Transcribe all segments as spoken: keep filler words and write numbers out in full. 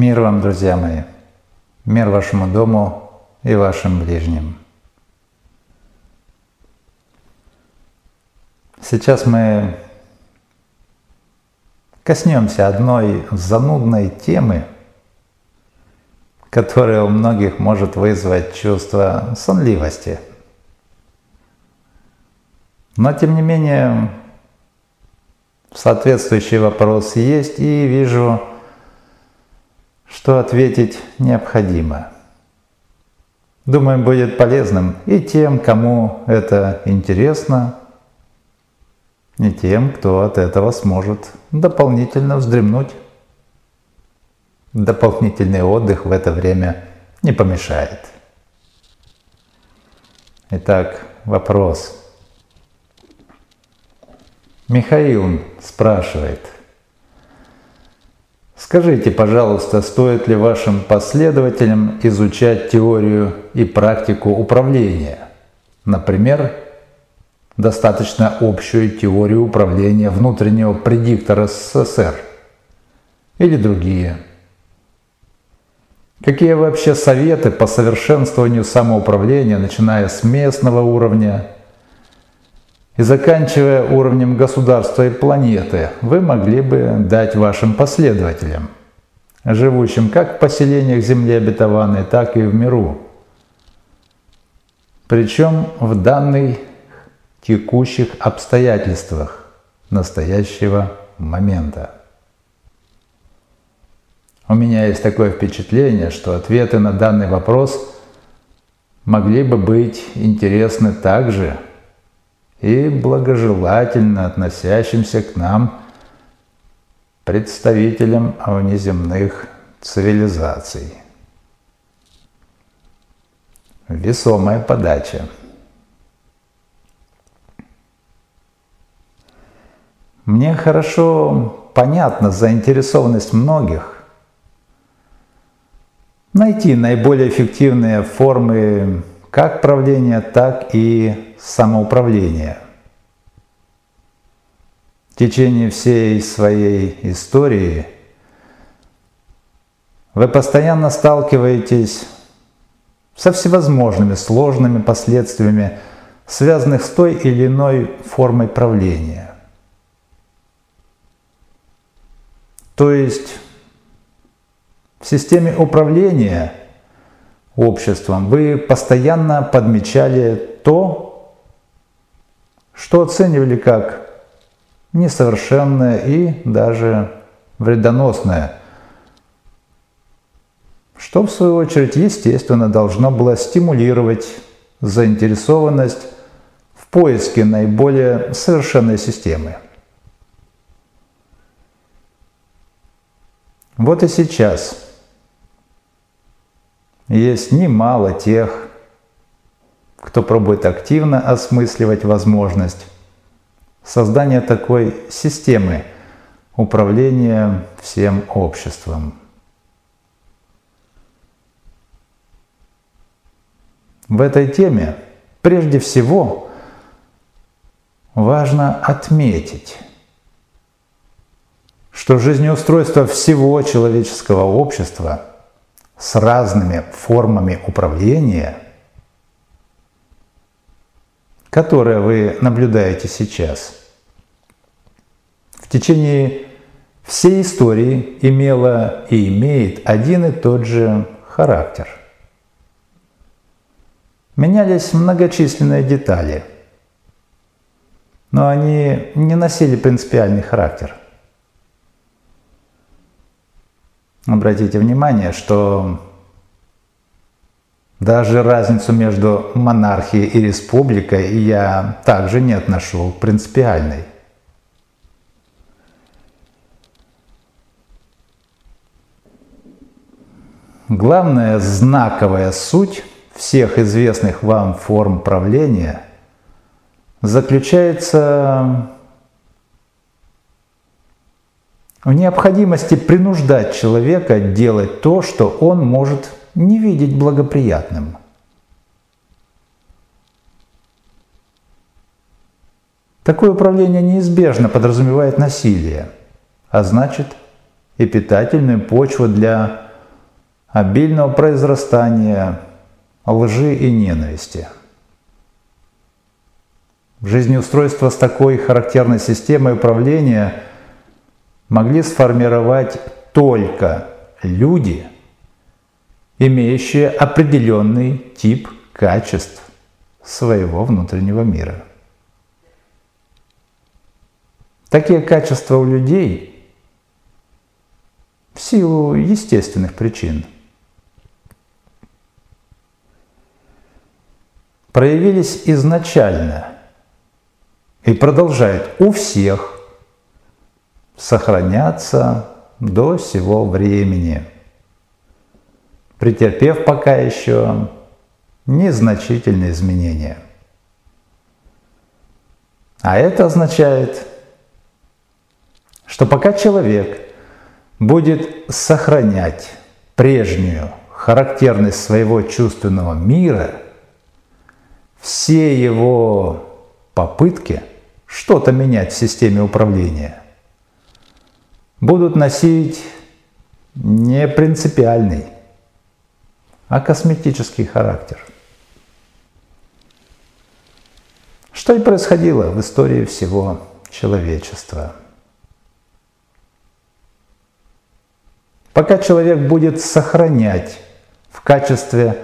Мир вам, друзья мои, мир вашему дому и вашим ближним. Сейчас мы коснемся одной занудной темы, которая у многих может вызвать чувство сонливости. Но, тем не менее, соответствующий вопрос есть, и вижу, что ответить необходимо. Думаю, будет полезным и тем, кому это интересно, и тем, кто от этого сможет дополнительно вздремнуть. Дополнительный отдых в это время не помешает. Итак, вопрос. Михаил спрашивает: скажите, пожалуйста, стоит ли вашим последователям изучать теорию и практику управления? Например, достаточно общую теорию управления внутреннего предиктора СССР или другие. Какие вообще советы по совершенствованию самоуправления, начиная с местного уровня и заканчивая уровнем государства и планеты, вы могли бы дать вашим последователям, живущим как в поселениях земли обетованной, так и в миру, причем в данных текущих обстоятельствах настоящего момента? У меня есть такое впечатление, что ответы на данный вопрос могли бы быть интересны также и благожелательно относящимся к нам, представителям внеземных цивилизаций. Весомая подача. Мне хорошо понятна заинтересованность многих найти наиболее эффективные формы как правления, так и самоуправления. В течение всей своей истории вы постоянно сталкиваетесь со всевозможными сложными последствиями, связанных с той или иной формой правления. То есть в системе управления обществом вы постоянно подмечали то, что оценивали как несовершенное и даже вредоносное, что в свою очередь, естественно, должно было стимулировать заинтересованность в поиске наиболее совершенной системы. Вот и сейчас есть немало тех, кто пробует активно осмысливать возможность создания такой системы управления всем обществом. В этой теме прежде всего важно отметить, что жизнеустройство всего человеческого общества с разными формами управления, которые вы наблюдаете сейчас, в течение всей истории имело и имеет один и тот же характер. Менялись многочисленные детали, но они не носили принципиальный характер. Обратите внимание, что даже разницу между монархией и республикой я также не отношу к принципиальной. Главная знаковая суть всех известных вам форм правления заключается в необходимости принуждать человека делать то, что он может не видеть благоприятным. Такое управление неизбежно подразумевает насилие, а значит и питательную почву для обильного произрастания лжи и ненависти. Жизнеустройства с такой характерной системой управления могли сформировать только люди, имеющие определенный тип качеств своего внутреннего мира. Такие качества у людей в силу естественных причин проявились изначально и продолжают у всех сохраняться до сего времени, претерпев пока еще незначительные изменения. А это означает, что пока человек будет сохранять прежнюю характерность своего чувственного мира, все его попытки что-то менять в системе управления будут носить не принципиальный, а косметический характер. Что и происходило в истории всего человечества. Пока человек будет сохранять в качестве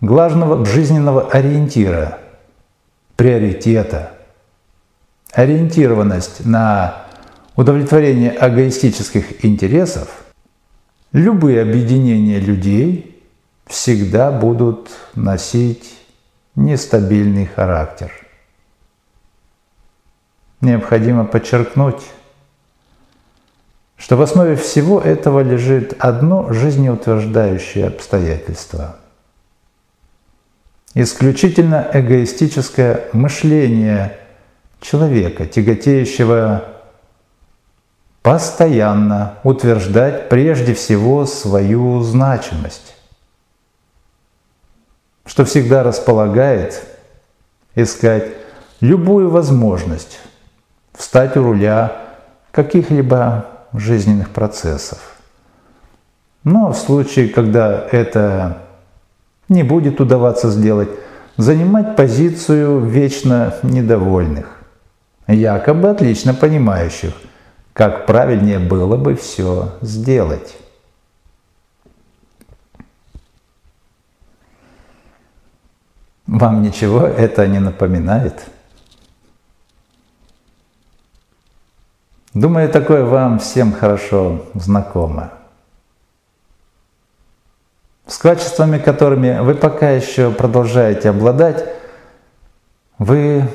главного жизненного ориентира, приоритета, ориентированность на удовлетворение эгоистических интересов, любые объединения людей всегда будут носить нестабильный характер. Необходимо подчеркнуть, что в основе всего этого лежит одно жизнеутверждающее обстоятельство. Исключительно эгоистическое мышление человека, тяготеющего постоянно утверждать прежде всего свою значимость, что всегда располагает искать любую возможность встать у руля каких-либо жизненных процессов. Но в случае, когда это не будет удаваться сделать, занимать позицию вечно недовольных, якобы отлично понимающих, как правильнее было бы все сделать. Вам ничего это не напоминает? Думаю, такое вам всем хорошо знакомо. С качествами, которыми вы пока еще продолжаете обладать, вы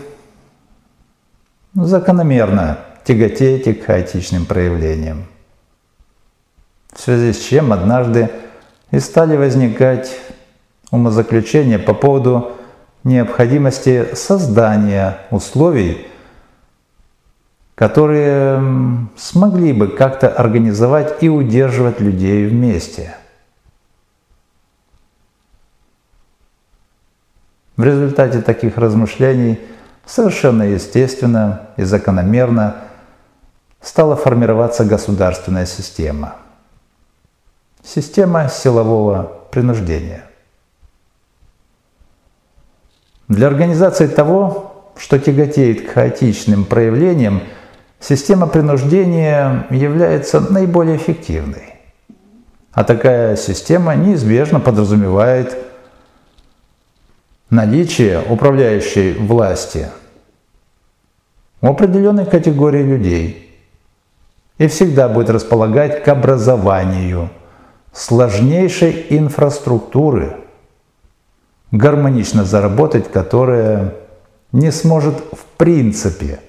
закономерно тяготеете к хаотичным проявлениям, в связи с чем однажды и стали возникать умозаключения по поводу необходимости создания условий, которые смогли бы как-то организовать и удерживать людей вместе. В результате таких размышлений совершенно естественно и закономерно стала формироваться государственная система. Система силового принуждения. Для организации того, что тяготеет к хаотичным проявлениям, система принуждения является наиболее эффективной. А такая система неизбежно подразумевает наличие управляющей власти у определенной категории людей и всегда будет располагать к образованию сложнейшей инфраструктуры, гармонично заработать которая не сможет в принципе,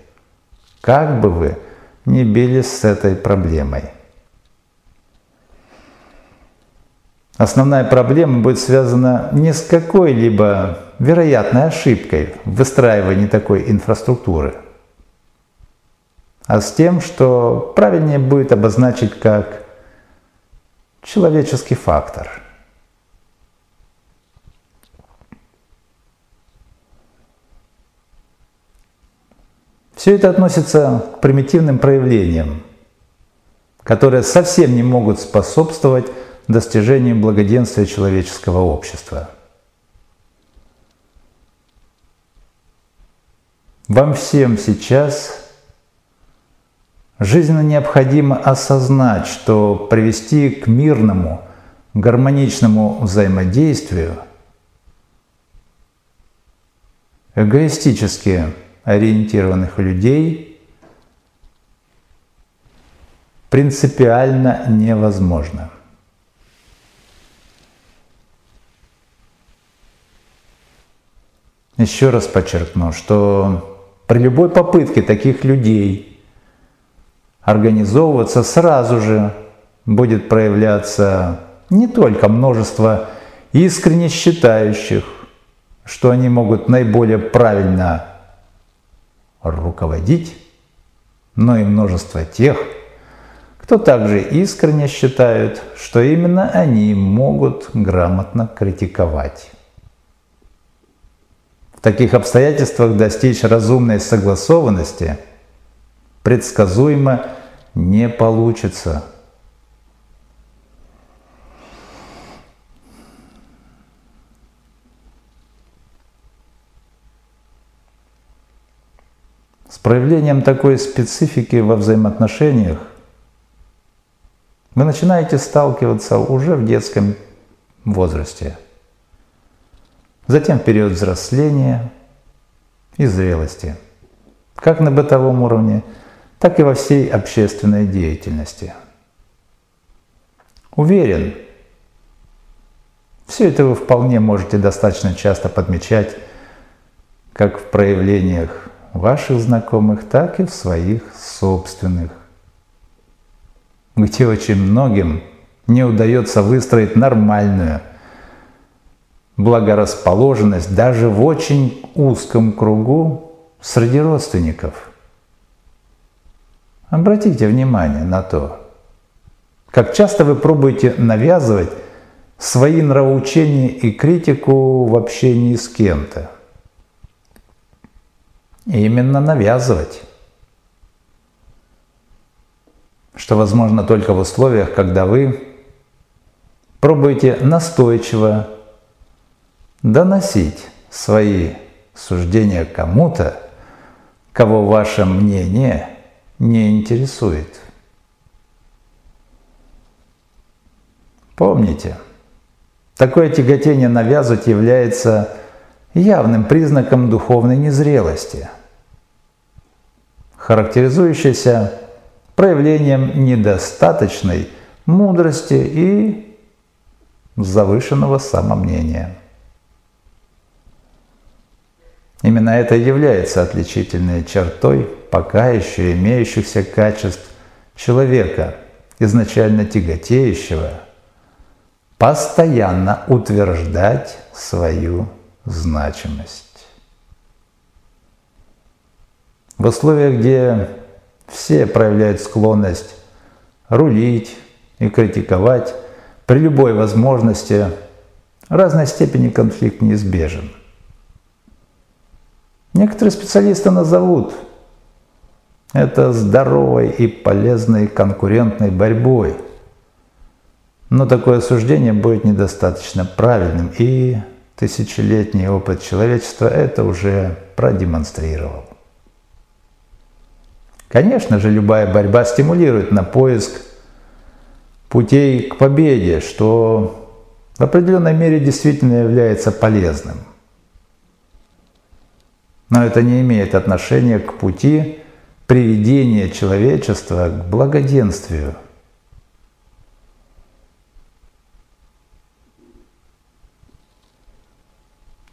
как бы вы ни бились с этой проблемой. Основная проблема будет связана не с какой-либо вероятной ошибкой в выстраивании такой инфраструктуры, а с тем, что правильнее будет обозначить как человеческий фактор. Все это относится к примитивным проявлениям, которые совсем не могут способствовать достижением благоденствия человеческого общества. Вам всем сейчас жизненно необходимо осознать, что привести к мирному, гармоничному взаимодействию эгоистически ориентированных людей принципиально невозможно. Еще раз подчеркну, что при любой попытке таких людей организовываться сразу же будет проявляться не только множество искренне считающих, что они могут наиболее правильно руководить, но и множество тех, кто также искренне считают, что именно они могут грамотно критиковать. В таких обстоятельствах достичь разумной согласованности предсказуемо не получится. С проявлением такой специфики во взаимоотношениях вы начинаете сталкиваться уже в детском возрасте, затем в период взросления и зрелости, как на бытовом уровне, так и во всей общественной деятельности. Уверен, все это вы вполне можете достаточно часто подмечать как в проявлениях ваших знакомых, так и в своих собственных, где очень многим не удается выстроить нормальную благорасположенность даже в очень узком кругу среди родственников. Обратите внимание на то, как часто вы пробуете навязывать свои нравоучения и критику в общении с кем-то. Именно навязывать, что возможно только в условиях, когда вы пробуете настойчиво доносить свои суждения кому-то, кого ваше мнение не интересует. Помните, такое тяготение навязывать является явным признаком духовной незрелости, характеризующейся проявлением недостаточной мудрости и завышенного самомнения. Именно это является отличительной чертой пока еще имеющихся качеств человека, изначально тяготеющего постоянно утверждать свою значимость. В условиях, где все проявляют склонность рулить и критиковать при любой возможности, разной степени конфликт неизбежен. Некоторые специалисты назовут это здоровой и полезной конкурентной борьбой, но такое суждение будет недостаточно правильным, и тысячелетний опыт человечества это уже продемонстрировал. Конечно же, любая борьба стимулирует на поиск путей к победе, что в определенной мере действительно является полезным. Но это не имеет отношения к пути приведения человечества к благоденствию.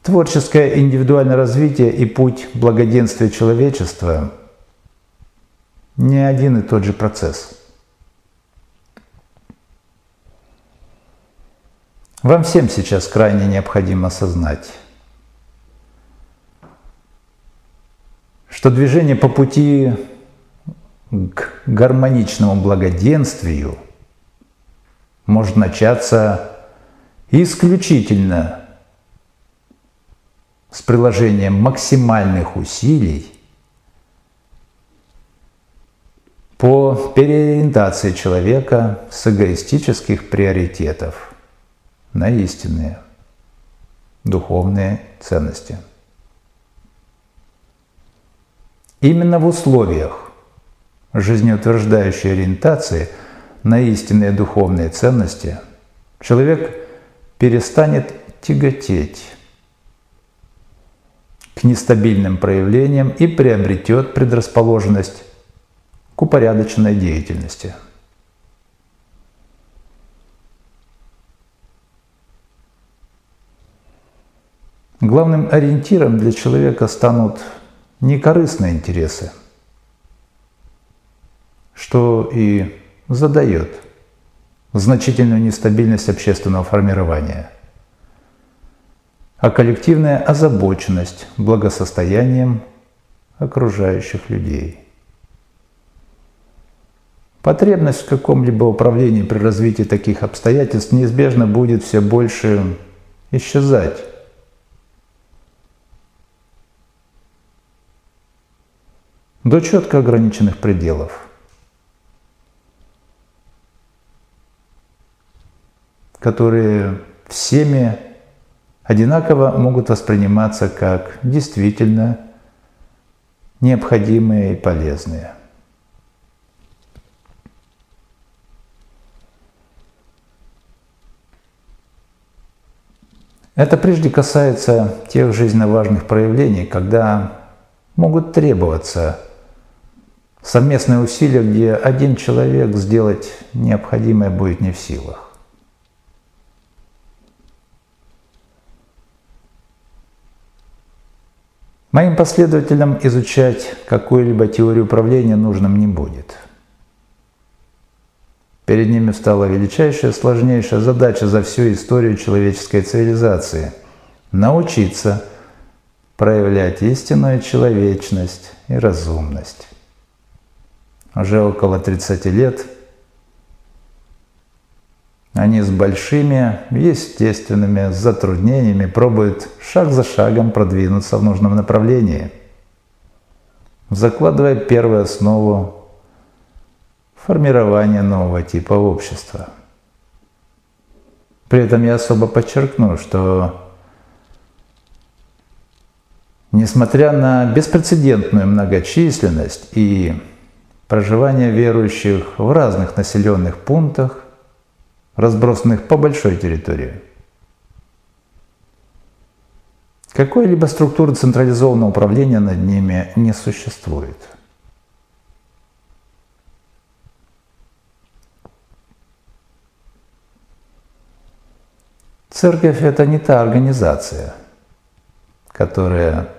Творческое индивидуальное развитие и путь благоденствия человечества – не один и тот же процесс. Вам всем сейчас крайне необходимо осознать, что движение по пути к гармоничному благоденствию может начаться исключительно с приложением максимальных усилий, по переориентации человека с эгоистических приоритетов на истинные духовные ценности. Именно в условиях жизнеутверждающей ориентации на истинные духовные ценности человек перестанет тяготеть к нестабильным проявлениям и приобретет предрасположенность к упорядоченной деятельности. Главным ориентиром для человека станут не корыстные интересы, что и задает значительную нестабильность общественного формирования, а коллективная озабоченность благосостоянием окружающих людей. Потребность в каком-либо управлении при развитии таких обстоятельств неизбежно будет все больше исчезать. До четко ограниченных пределов, которые всеми одинаково могут восприниматься как действительно необходимые и полезные. Это прежде касается тех жизненно важных проявлений, когда могут требоваться совместные усилия, где один человек сделать необходимое будет не в силах. Моим последователям изучать какую-либо теорию управления нужным не будет. Перед ними встала величайшая, сложнейшая задача за всю историю человеческой цивилизации – научиться проявлять истинную человечность и разумность. Уже около тридцати лет они с большими естественными затруднениями пробуют шаг за шагом продвинуться в нужном направлении, закладывая первую основу формирования нового типа общества. При этом я особо подчеркну, что несмотря на беспрецедентную многочисленность и проживание верующих в разных населенных пунктах, разбросанных по большой территории, какой-либо структуры централизованного управления над ними не существует. Церковь – это не та организация, которая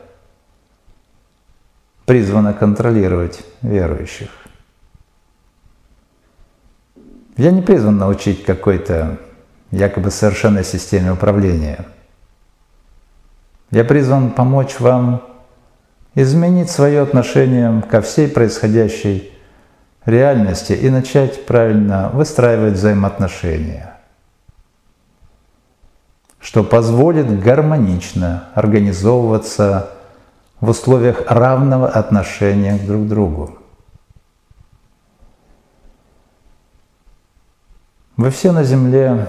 призвана контролировать верующих. Я не призван научить какой-то якобы совершенной системе управления. Я призван помочь вам изменить свое отношение ко всей происходящей реальности и начать правильно выстраивать взаимоотношения, что позволит гармонично организовываться в условиях равного отношения друг к другу. Вы все на Земле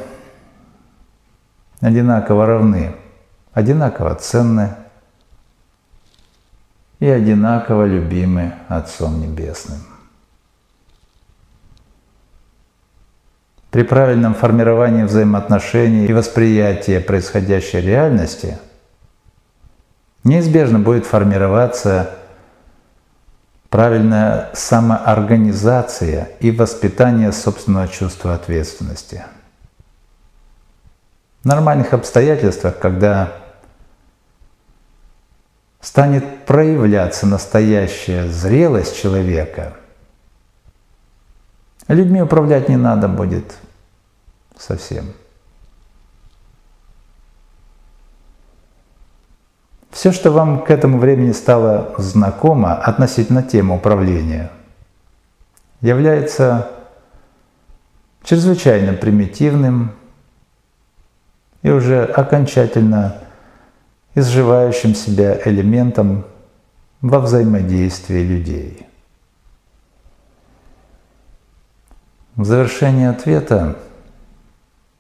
одинаково равны, одинаково ценны и одинаково любимы Отцом Небесным. При правильном формировании взаимоотношений и восприятии происходящей реальности неизбежно будет формироваться правильная самоорганизация и воспитание собственного чувства ответственности. В нормальных обстоятельствах, когда станет проявляться настоящая зрелость человека, людьми управлять не надо будет совсем. Все, что вам к этому времени стало знакомо относительно темы управления, является чрезвычайно примитивным и уже окончательно изживающим себя элементом во взаимодействии людей. В завершении ответа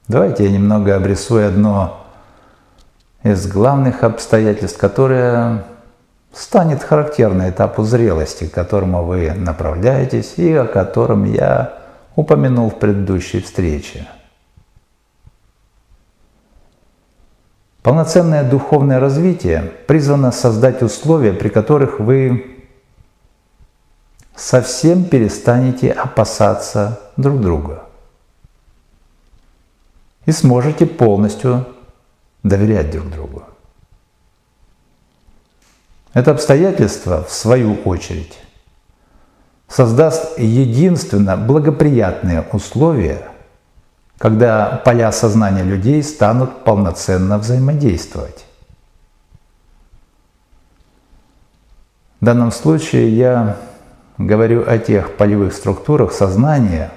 давайте я немного обрисую одно из главных обстоятельств, которое станет характерно этапу зрелости, к которому вы направляетесь и о котором я упомянул в предыдущей встрече. Полноценное духовное развитие призвано создать условия, при которых вы совсем перестанете опасаться друг друга и сможете полностью доверять друг другу. Это обстоятельство, в свою очередь, создаст единственно благоприятные условия, когда поля сознания людей станут полноценно взаимодействовать. В данном случае я говорю о тех полевых структурах сознания,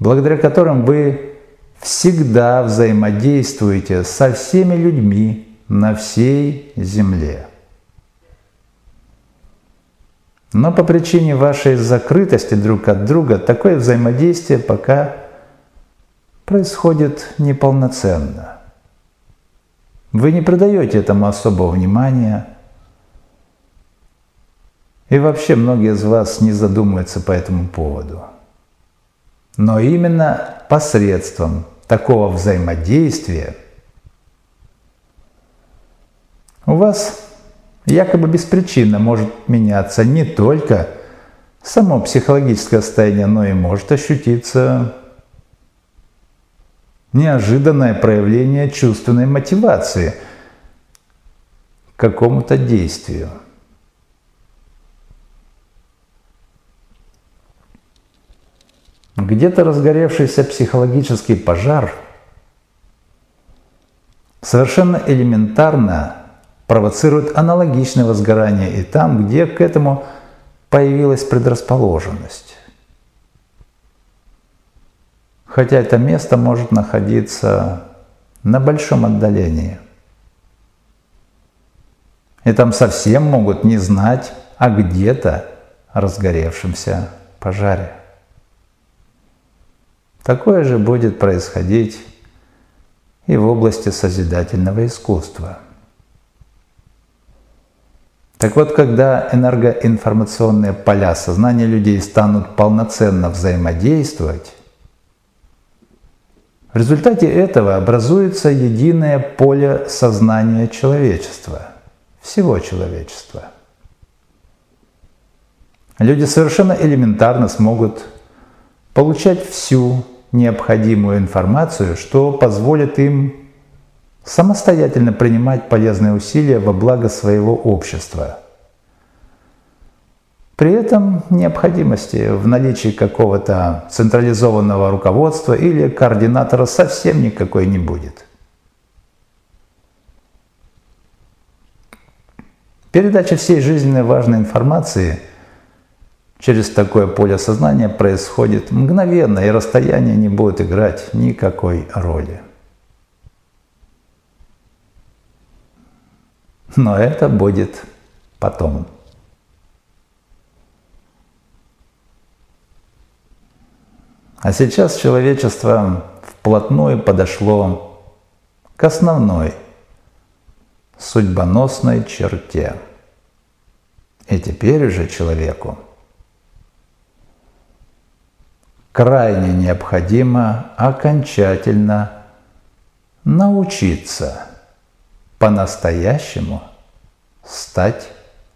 благодаря которым вы всегда взаимодействуете со всеми людьми на всей Земле. Но по причине вашей закрытости друг от друга такое взаимодействие пока происходит неполноценно. Вы не придаете этому особого внимания. И вообще многие из вас не задумываются по этому поводу. Но именно посредством такого взаимодействия у вас якобы беспричинно может меняться не только само психологическое состояние, но и может ощутиться неожиданное проявление чувственной мотивации к какому-то действию. Где-то разгоревшийся психологический пожар совершенно элементарно провоцирует аналогичное возгорание и там, где к этому появилась предрасположенность. Хотя это место может находиться на большом отдалении. И там совсем могут не знать о где-то разгоревшемся пожаре. Такое же будет происходить и в области созидательного искусства. Так вот, когда энергоинформационные поля сознания людей станут полноценно взаимодействовать, в результате этого образуется единое поле сознания человечества, всего человечества. Люди совершенно элементарно смогут получать всю необходимую информацию, что позволит им самостоятельно принимать полезные усилия во благо своего общества. При этом необходимости в наличии какого-то централизованного руководства или координатора совсем никакой не будет. Передача всей жизненно важной информации через такое поле сознания происходит мгновенно, и расстояние не будет играть никакой роли. Но это будет потом. А сейчас человечество вплотную подошло к основной судьбоносной черте. И теперь уже человеку крайне необходимо окончательно научиться по-настоящему стать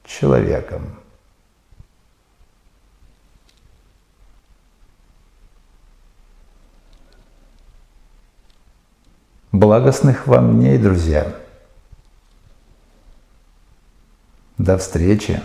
человеком. Благостных вам дней, друзья. До встречи.